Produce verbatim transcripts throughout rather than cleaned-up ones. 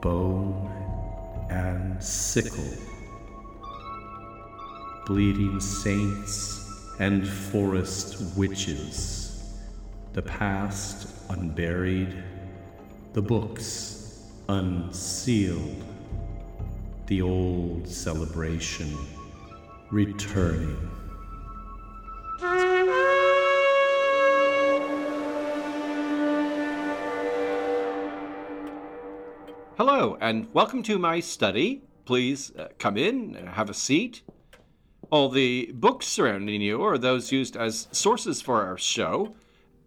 Bone and Sickle, Bleeding Saints and Forest Witches, The Past Unburied, The Books Unsealed, The Old Celebration Returning. Hello, and welcome to my study. Please uh, come in, have a seat. All the books surrounding you are those used as sources for our show,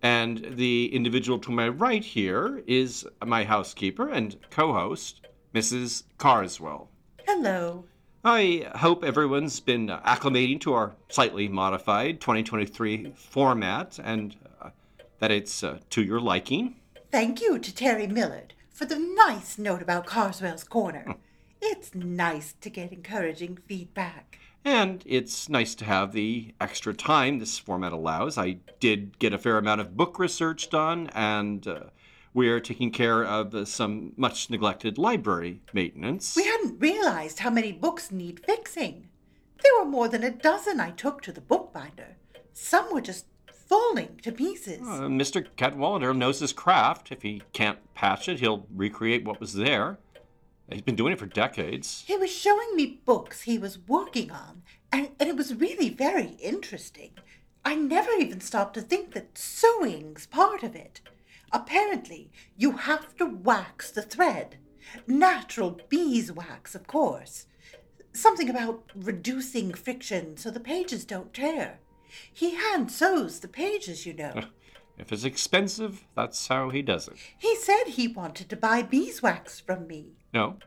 and the individual to my right here is my housekeeper and co-host, Missus Carswell. Hello. I hope everyone's been acclimating to our slightly modified twenty twenty-three format and uh, that it's uh, to your liking. Thank you to Terry Millard for the nice note about Carswell's Corner. It's nice to get encouraging feedback. And it's nice to have the extra time this format allows. I did get a fair amount of book research done, and uh, we're taking care of uh, some much-neglected library maintenance. We hadn't realized how many books need fixing. There were more than a dozen I took to the bookbinder. Some were just falling to pieces. Uh, Mister Cadwallader knows his craft. If he can't patch it, he'll recreate what was there. He's been doing it for decades. He was showing me books he was working on, and, and it was really very interesting. I never even stopped to think that sewing's part of it. Apparently, you have to wax the thread. Natural beeswax, of course. Something about reducing friction so the pages don't tear. He hand sews the pages, you know. If it's expensive, that's how he does it. He said he wanted to buy beeswax from me. No.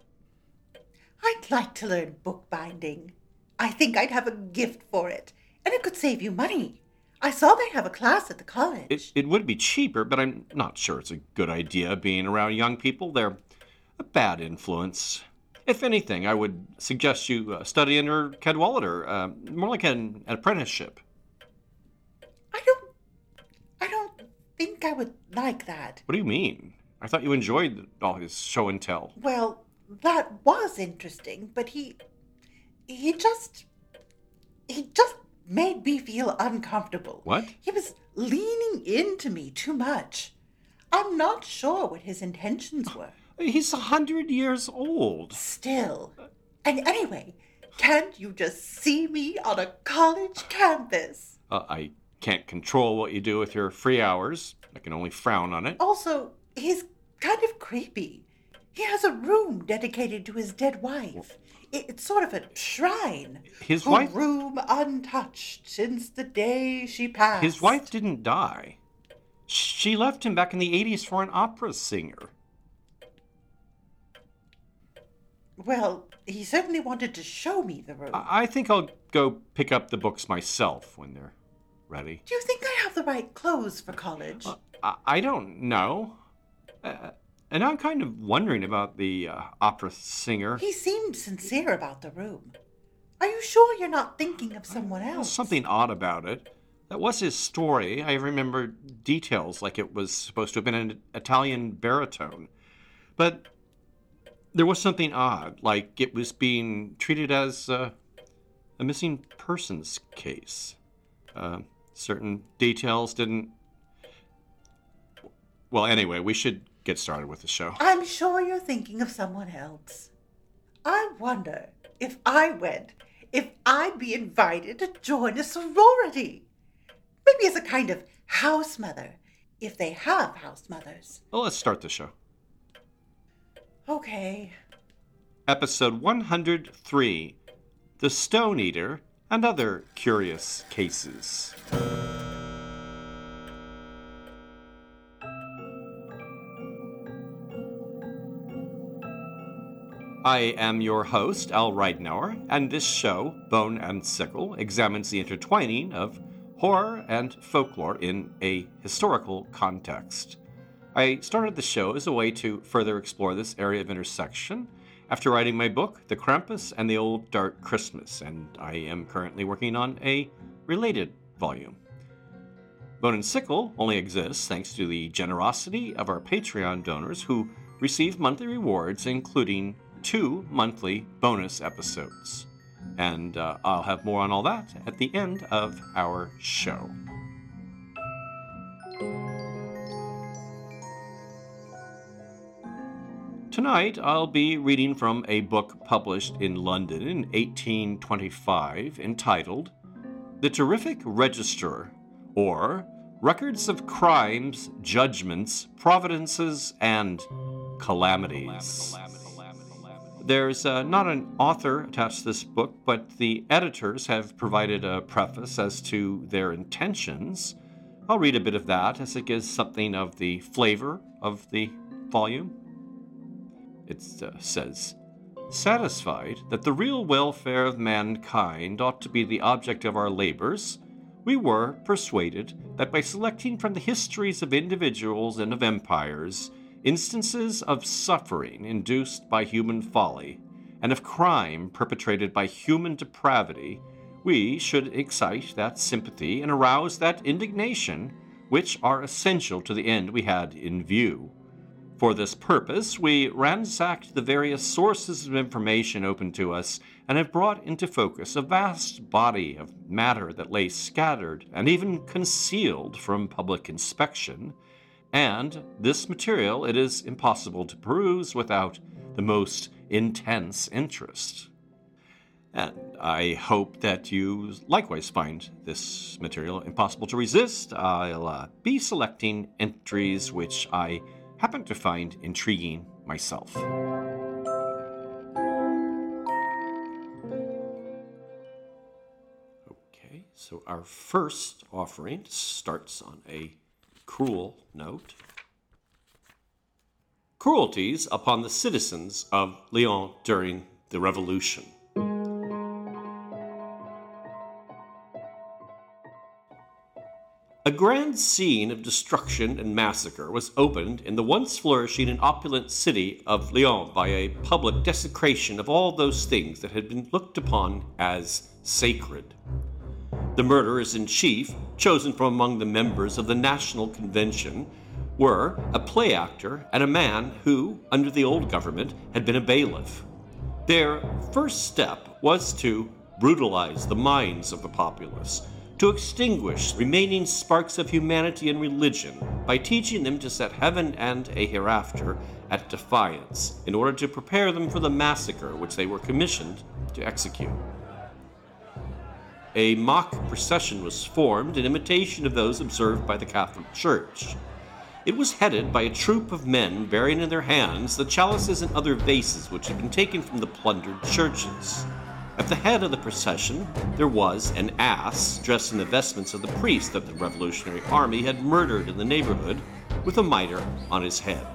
I'd like to learn bookbinding. I think I'd have a gift for it, and it could save you money. I saw they have a class at the college. It, it would be cheaper, but I'm not sure it's a good idea being around young people. They're a bad influence. If anything, I would suggest you uh, study under Cadwallader, uh, more like an, an apprenticeship. I think I would like that. What do you mean? I thought you enjoyed all his show and tell. Well, that was interesting, but he... He just... He just made me feel uncomfortable. What? He was leaning into me too much. I'm not sure what his intentions were. He's a hundred years old. Still. And anyway, can't you just see me on a college campus? Uh, I... Can't control what you do with your free hours. I can only frown on it. Also, he's kind of creepy. He has a room dedicated to his dead wife. It's sort of a shrine. His Her wife... room untouched since the day she passed. His wife didn't die. She left him back in the eighties for an opera singer. Well, he certainly wanted to show me the room. I think I'll go pick up the books myself when they're... ready. Do you think I have the right clothes for college? Uh, I, I don't know. Uh, and I'm kind of wondering about the uh, opera singer. He seemed sincere about the room. Are you sure you're not thinking of someone else? There's something odd about it. That was his story. I remember details like it was supposed to have been an Italian baritone. But there was something odd, like it was being treated as uh, a missing persons case. Uh, Certain details didn't... Well, anyway, we should get started with the show. I'm sure you're thinking of someone else. I wonder if I went, if I'd be invited to join a sorority. Maybe as a kind of house mother, if they have house mothers. Well, let's start the show. Okay. Episode one hundred three, The Stone Eater and Other Curious Cases. I am your host, Al Ridenour, and this show, Bone and Sickle, examines the intertwining of horror and folklore in a historical context. I started the show as a way to further explore this area of intersection after writing my book, The Krampus and the Old Dark Christmas, and I am currently working on a related volume. Bone and Sickle only exists thanks to the generosity of our Patreon donors who receive monthly rewards, including two monthly bonus episodes. And uh, I'll have more on all that at the end of our show. Tonight, I'll be reading from a book published in London in eighteen twenty-five entitled The Terrific Register, or Records of Crimes, Judgments, Providences, and Calamities. There's uh, not an author attached to this book, but the editors have provided a preface as to their intentions. I'll read a bit of that as it gives something of the flavor of the volume. It uh, says, satisfied that the real welfare of mankind ought to be the object of our labors, we were persuaded that by selecting from the histories of individuals and of empires instances of suffering induced by human folly and of crime perpetrated by human depravity, we should excite that sympathy and arouse that indignation which are essential to the end we had in view. For this purpose, we ransacked the various sources of information open to us and have brought into focus a vast body of matter that lay scattered and even concealed from public inspection, and this material it is impossible to peruse without the most intense interest. And I hope that you likewise find this material impossible to resist. I'll uh, be selecting entries which I happen to find intriguing myself. Okay, so our first offering starts on a cruel note. Cruelties upon the citizens of Lyon during the Revolution. A grand scene of destruction and massacre was opened in the once flourishing and opulent city of Lyon by a public desecration of all those things that had been looked upon as sacred. The murderers in chief, chosen from among the members of the National Convention, were a play actor and a man who, under the old government, had been a bailiff. Their first step was to brutalize the minds of the populace, to extinguish remaining sparks of humanity and religion by teaching them to set heaven and a hereafter at defiance in order to prepare them for the massacre which they were commissioned to execute. A mock procession was formed in imitation of those observed by the Catholic Church. It was headed by a troop of men bearing in their hands the chalices and other vases which had been taken from the plundered churches. At the head of the procession, there was an ass dressed in the vestments of the priest that the revolutionary army had murdered in the neighborhood, with a mitre on his head.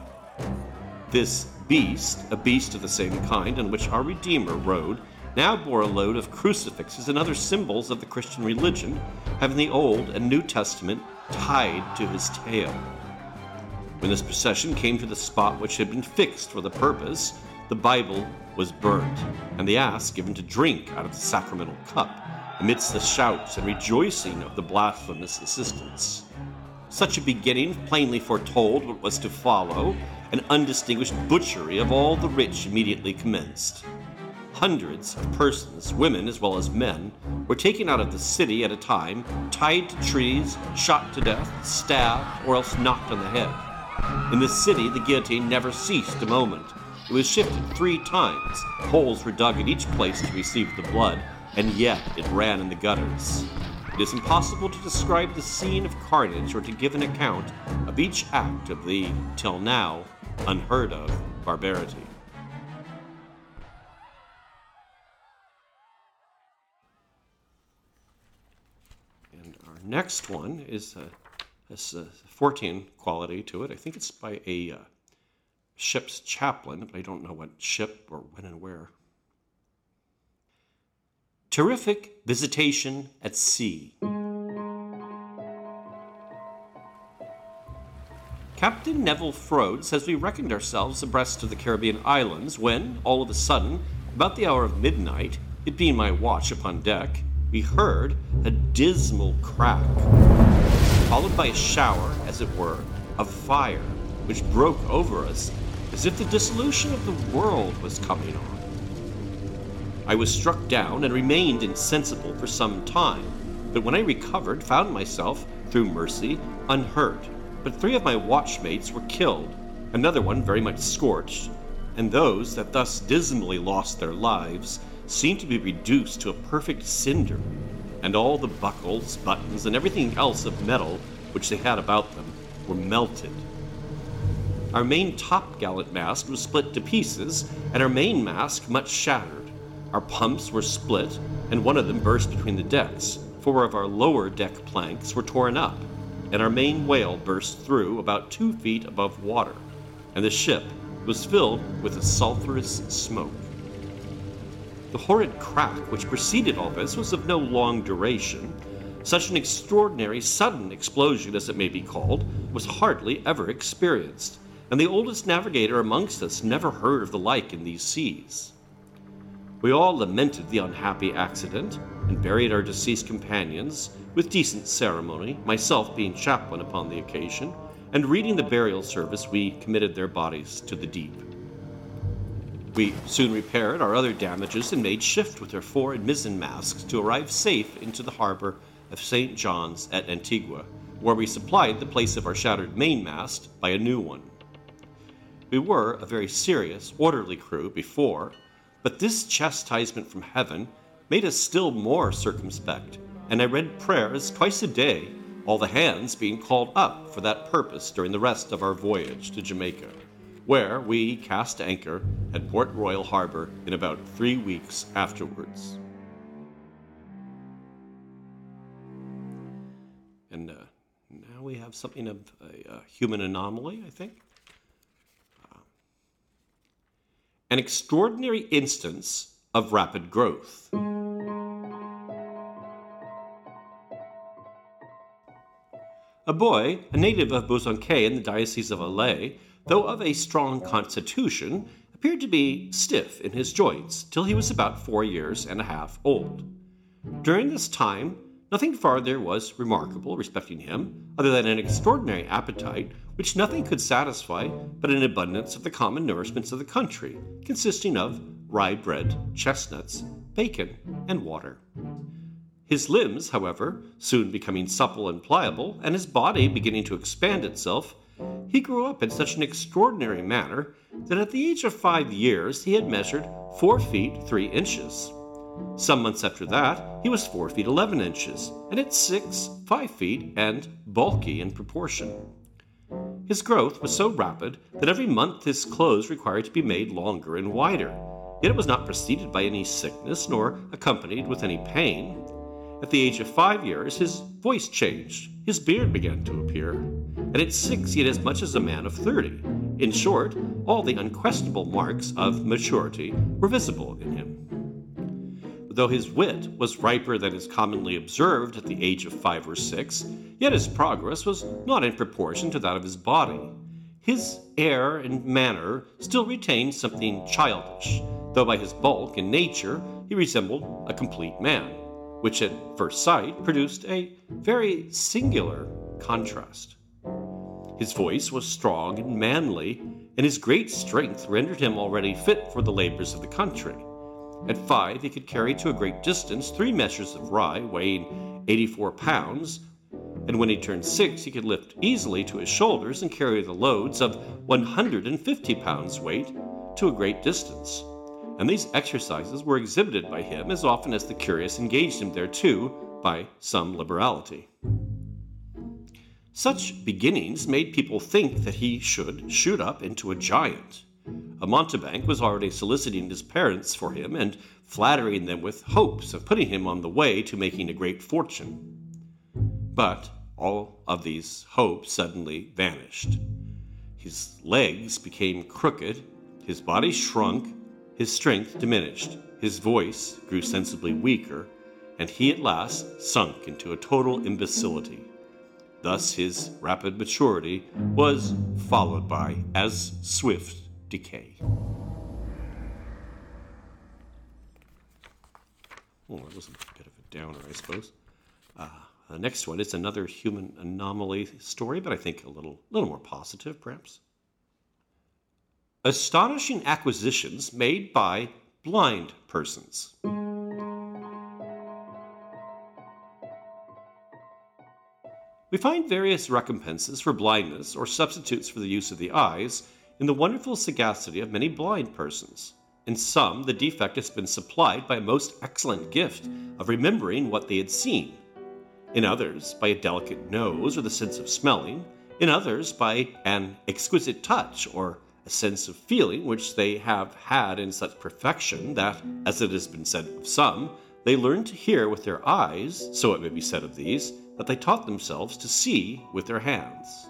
This beast, a beast of the same kind on which our Redeemer rode, now bore a load of crucifixes and other symbols of the Christian religion, having the Old and New Testament tied to his tail. When this procession came to the spot which had been fixed for the purpose, the Bible was burnt, and the ass given to drink out of the sacramental cup, amidst the shouts and rejoicing of the blasphemous assistants. Such a beginning plainly foretold what was to follow, an undistinguished butchery of all the rich immediately commenced. Hundreds of persons, women as well as men, were taken out of the city at a time, tied to trees, shot to death, stabbed, or else knocked on the head. In this city, the guillotine never ceased a moment. It was shifted three times, holes were dug at each place to receive the blood, and yet it ran in the gutters. It is impossible to describe the scene of carnage or to give an account of each act of the, till now, unheard of barbarity. And our next one is a, has a fourteen quality to it. I think it's by a... Uh, ship's chaplain, but I don't know what ship or when and where. Terrific Visitation at Sea. Captain Neville Frode says we reckoned ourselves abreast of the Caribbean islands when, all of a sudden, about the hour of midnight, it being my watch upon deck, we heard a dismal crack. followed by a shower, as it were, of fire, which broke over us as if the dissolution of the world was coming on. I was struck down and remained insensible for some time, but when I recovered, found myself, through mercy, unhurt. But three of my watchmates were killed, another one very much scorched, and those that thus dismally lost their lives seemed to be reduced to a perfect cinder, and all the buckles, buttons, and everything else of metal which they had about them were melted. Our main topgallant mast was split to pieces, and our mainmast much shattered. Our pumps were split, and one of them burst between the decks. Four of our lower deck planks were torn up, and our main whale burst through about two feet above water, and the ship was filled with a sulphurous smoke. The horrid crack which preceded all this was of no long duration. Such an extraordinary sudden explosion, as it may be called, was hardly ever experienced, and the oldest navigator amongst us never heard of the like in these seas. We all lamented the unhappy accident, and buried our deceased companions with decent ceremony, myself being chaplain upon the occasion, and reading the burial service, we committed their bodies to the deep. We soon repaired our other damages and made shift with our fore and mizzen masts to arrive safe into the harbor of Saint John's at Antigua, where we supplied the place of our shattered mainmast by a new one. We were a very serious, orderly crew before, but this chastisement from heaven made us still more circumspect, and I read prayers twice a day, all the hands being called up for that purpose during the rest of our voyage to Jamaica, where we cast anchor at Port Royal Harbor in about three weeks afterwards. And uh, now we have something of a, a human anomaly, I think. Uh, an extraordinary instance of rapid growth. A boy, a native of Bouzoncay in the diocese of Allais, though of a strong constitution, appeared to be stiff in his joints till he was about four years and a half old. During this time, nothing farther was remarkable respecting him, other than an extraordinary appetite, which nothing could satisfy but an abundance of the common nourishments of the country, consisting of rye bread, chestnuts, bacon, and water. His limbs, however, soon becoming supple and pliable, and his body beginning to expand itself, he grew up in such an extraordinary manner that at the age of five years he had measured four feet three inches. Some months after that, he was four feet eleven inches, and at six, five feet, and bulky in proportion. His growth was so rapid that every month his clothes required to be made longer and wider, yet it was not preceded by any sickness nor accompanied with any pain. At the age of five years, his voice changed, his beard began to appear, and at six he had as much as a man of thirty. In short, all the unquestionable marks of maturity were visible in him. Though his wit was riper than is commonly observed at the age of five or six, yet his progress was not in proportion to that of his body. His air and manner still retained something childish, though by his bulk and nature he resembled a complete man, which at first sight produced a very singular contrast. His voice was strong and manly, and his great strength rendered him already fit for the labors of the country. At five, he could carry to a great distance three measures of rye, weighing eighty-four pounds, and when he turned six, he could lift easily to his shoulders and carry the loads of one hundred fifty pounds weight to a great distance. And these exercises were exhibited by him as often as the curious engaged him thereto by some liberality. Such beginnings made people think that he should shoot up into a giant. A mountebank was already soliciting his parents for him and flattering them with hopes of putting him on the way to making a great fortune. But all of these hopes suddenly vanished. His legs became crooked, his body shrunk, his strength diminished, his voice grew sensibly weaker, and he at last sunk into a total imbecility. Thus his rapid maturity was followed by as swift decay. Well, that was a bit of a downer, I suppose. Uh, Uh, next one is another human anomaly story, but I think a little, little more positive, perhaps. Astonishing acquisitions made by blind persons. We find various recompenses for blindness or substitutes for the use of the eyes in the wonderful sagacity of many blind persons. In some, the defect has been supplied by a most excellent gift of remembering what they had seen. In others, by a delicate nose or the sense of smelling. In others, by an exquisite touch or a sense of feeling which they have had in such perfection that, as it has been said of some, they learned to hear with their eyes, so it may be said of these, that they taught themselves to see with their hands.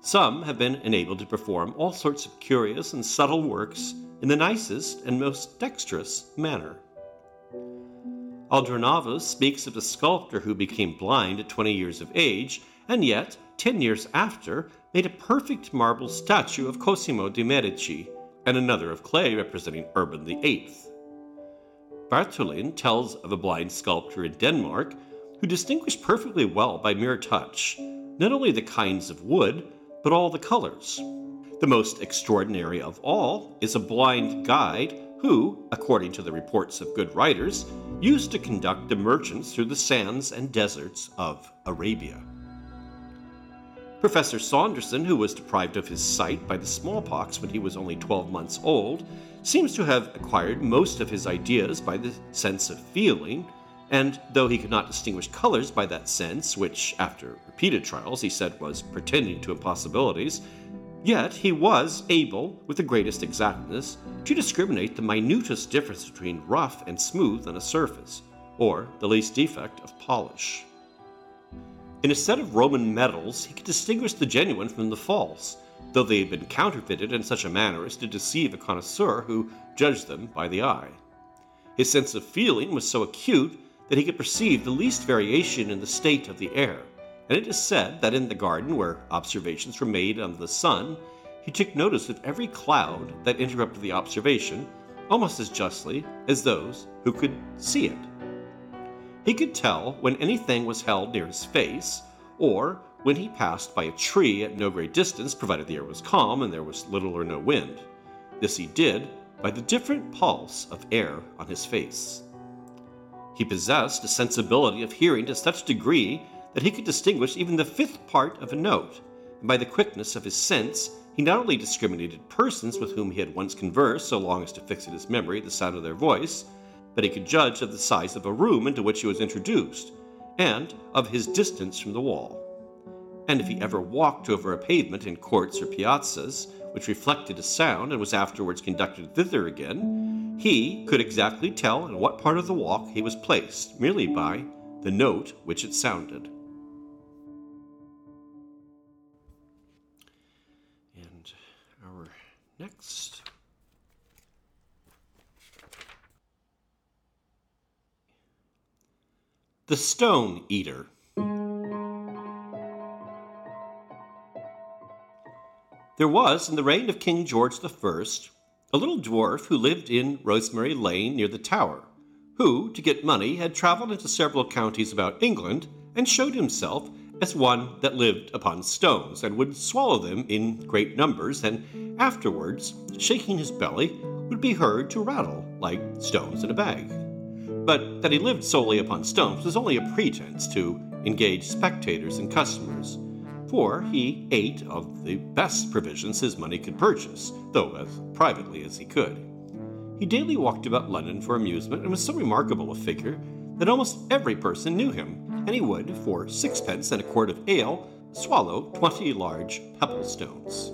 Some have been enabled to perform all sorts of curious and subtle works in the nicest and most dexterous manner. Aldrovandus speaks of a sculptor who became blind at twenty years of age, and yet, ten years after, made a perfect marble statue of Cosimo de' Medici, and another of clay representing Urban the eighth. Bartholin tells of a blind sculptor in Denmark who distinguished perfectly well by mere touch, not only the kinds of wood, but all the colors. The most extraordinary of all is a blind guide who, according to the reports of good writers, used to conduct the merchants through the sands and deserts of Arabia. Professor Saunderson, who was deprived of his sight by the smallpox when he was only twelve months old, seems to have acquired most of his ideas by the sense of feeling, and though he could not distinguish colors by that sense, which, after repeated trials, he said was pretending to impossibilities, yet he was able, with the greatest exactness, to discriminate the minutest difference between rough and smooth on a surface, or the least defect of polish. In a set of Roman medals, he could distinguish the genuine from the false, though they had been counterfeited in such a manner as to deceive a connoisseur who judged them by the eye. His sense of feeling was so acute that he could perceive the least variation in the state of the air, and it is said that in the garden where observations were made on the sun, he took notice of every cloud that interrupted the observation almost as justly as those who could see it. He could tell when anything was held near his face, or when he passed by a tree at no great distance, provided the air was calm and there was little or no wind. This he did by the different pulse of air on his face. He possessed a sensibility of hearing to such degree that he could distinguish even the fifth part of a note, and by the quickness of his sense, he not only discriminated persons with whom he had once conversed so long as to fix in his memory the sound of their voice, but he could judge of the size of a room into which he was introduced, and of his distance from the wall. And if he ever walked over a pavement in courts or piazzas, which reflected a sound and was afterwards conducted thither again, he could exactly tell in what part of the walk he was placed, merely by the note which it sounded. And our next. The Stone Eater. There was, in the reign of King George the First, a little dwarf who lived in Rosemary Lane near the Tower, who, to get money, had travelled into several counties about England and showed himself as one that lived upon stones and would swallow them in great numbers and afterwards, shaking his belly, would be heard to rattle like stones in a bag. But that he lived solely upon stones was only a pretense to engage spectators and customers, for he ate of the best provisions his money could purchase, though as privately as he could. He daily walked about London for amusement and was so remarkable a figure that almost every person knew him, and he would, for sixpence and a quart of ale, swallow twenty large pebble stones.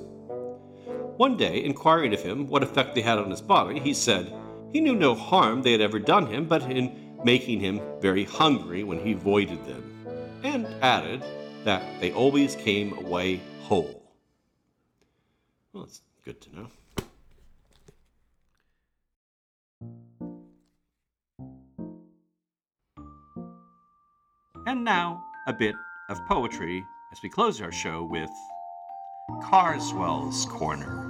One day, inquiring of him what effect they had on his body, he said he knew no harm they had ever done him, but in making him very hungry when he voided them, and added that they always came away whole. Well, that's good to know. And now, a bit of poetry as we close our show with Carswell's Corner.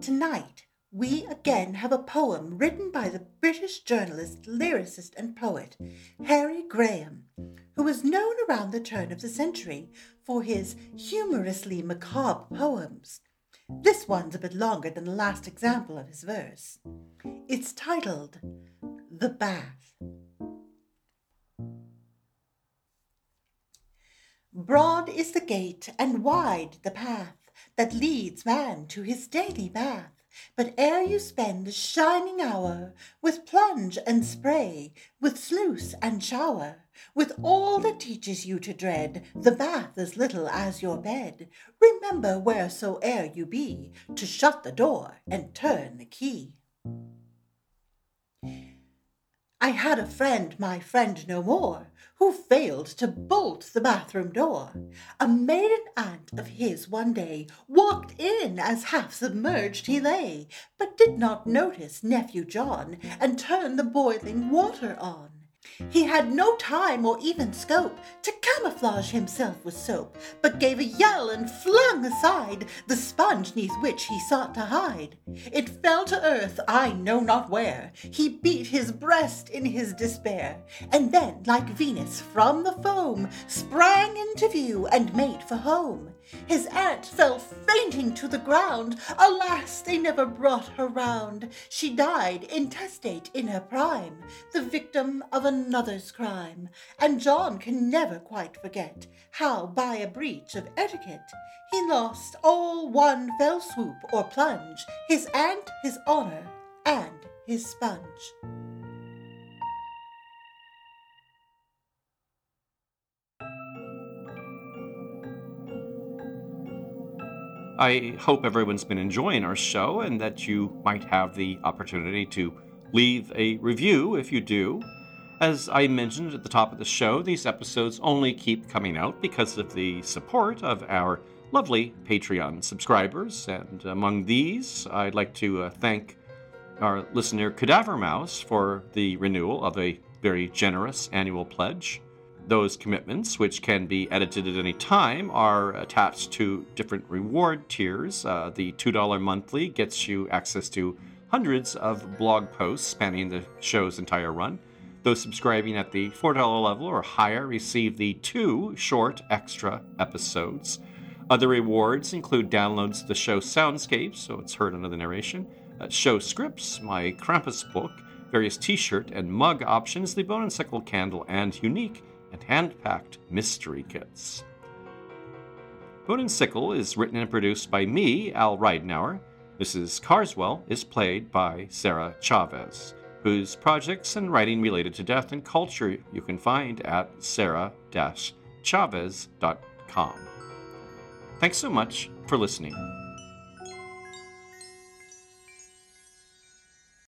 Tonight, we again have a poem written by the British journalist, lyricist, and poet Harry Graham, who was known around the turn of the century for his humorously macabre poems. This one's a bit longer than the last example of his verse. It's titled The Bath. Broad is the gate and wide the path that leads man to his daily bath. But ere you spend the shining hour with plunge and spray, with sluice and shower, with all that teaches you to dread the bath as little as your bed, remember wheresoe'er you be to shut the door and turn the key. I had a friend, my friend no more, who failed to bolt the bathroom door. A maiden aunt of his one day walked in as half submerged he lay, but did not notice nephew John and turned the boiling water on. He had no time or even scope to camouflage himself with soap, but gave a yell and flung aside the sponge neath which he sought to hide. It fell to earth, I know not where. He beat his breast in his despair, and then, like Venus from the foam, sprang into view and made for home. His aunt fell fainting to the ground. Alas, they never brought her round. She died intestate in her prime, the victim of another's crime. And John can never quite forget how, by a breach of etiquette, he lost all one fell swoop or plunge, his aunt, his honor, and his sponge. I hope everyone's been enjoying our show and that you might have the opportunity to leave a review if you do. As I mentioned at the top of the show, these episodes only keep coming out because of the support of our lovely Patreon subscribers. And among these, I'd like to uh, thank our listener Cadaver Mouse for the renewal of a very generous annual pledge. Those commitments, which can be edited at any time, are attached to different reward tiers. Uh, the two dollars monthly gets you access to hundreds of blog posts spanning the show's entire run. Those subscribing at the four dollars level or higher receive the two short extra episodes. Other rewards include downloads of the show soundscapes, so it's heard under the narration, uh, show scripts, my Krampus book, various t-shirt and mug options, the Bone and Sickle candle, and unique and hand-packed mystery kits. Bone and Sickle is written and produced by me, Al Ridenour. Missus Carswell is played by Sarah Chavez, whose projects and writing related to death and culture you can find at sarah dash chavez dot com. Thanks so much for listening.